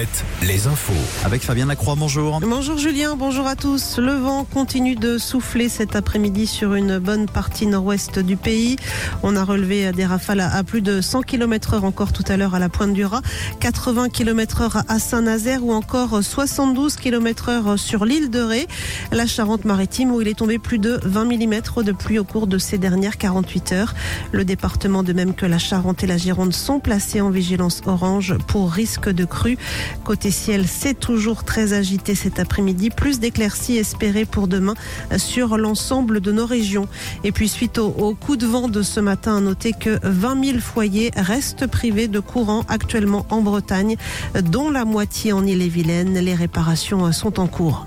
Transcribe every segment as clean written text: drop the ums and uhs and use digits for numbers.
Alouette, les infos. Avec Fabien Lacroix, bonjour. Bonjour Julien, bonjour à tous. Le vent continue de souffler cet après-midi sur une bonne partie nord-ouest du pays. On a relevé des rafales à plus de 100 km/h encore tout à l'heure à la Pointe du Raz, 80 km/h à Saint-Nazaire ou encore 72 km/h sur l'île de Ré. La Charente-Maritime où il est tombé plus de 20 mm de pluie au cours de ces dernières 48 heures. Le département, de même que la Charente et la Gironde, sont placés en vigilance orange pour risque de crue. Côté ciel, c'est toujours très agité cet après-midi. Plus d'éclaircies espérées pour demain sur l'ensemble de nos régions. Et puis suite au coup de vent de ce matin, à noter que 20 000 foyers restent privés de courant actuellement en Bretagne, dont la moitié en Ille-et-Vilaine. Les réparations sont en cours.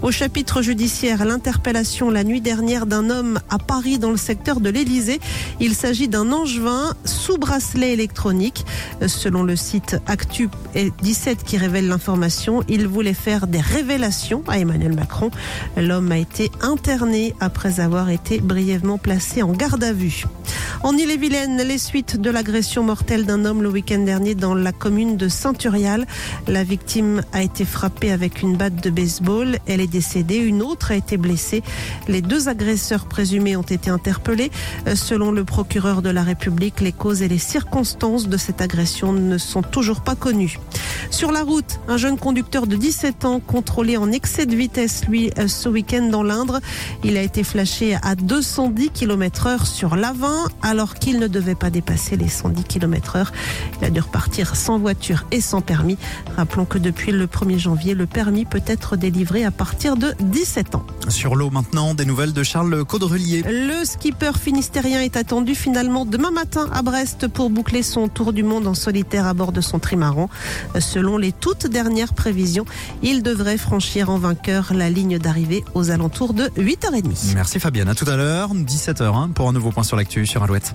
Au chapitre judiciaire, l'interpellation la nuit dernière d'un homme à Paris dans le secteur de l'Élysée. Il s'agit d'un Angevin sous bracelet électronique. Selon le site Actu 17 qui révèle l'information, il voulait faire des révélations à Emmanuel Macron. L'homme a été interné après avoir été brièvement placé en garde à vue. En Ille-et-Vilaine, les suites de l'agression mortelle d'un homme le week-end dernier dans la commune de Saint-Turial. La victime a été frappée avec une batte de baseball. Elle est décédée, une autre a été blessée. Les deux agresseurs présumés ont été interpellés. Selon le procureur de la République, les causes et les circonstances de cette agression ne sont toujours pas connues. Sur la route, un jeune conducteur de 17 ans contrôlé en excès de vitesse, lui, ce week-end dans l'Indre. Il a été flashé à 210 km/h sur l'A20, alors qu'il ne devait pas dépasser les 110 km/h. Il a dû repartir sans voiture et sans permis. Rappelons que depuis le 1er janvier, le permis peut être délivré à partir de 17 ans. Sur l'eau maintenant, des nouvelles de Charles Caudrelier. Le skipper finistérien est attendu finalement demain matin à Brest pour boucler son tour du monde en solitaire à bord de son trimaran. Selon les toutes dernières prévisions, il devrait franchir en vainqueur la ligne d'arrivée aux alentours de 8h30. Merci Fabienne, à tout à l'heure, 17h, pour un nouveau point sur l'actu sur Alouette.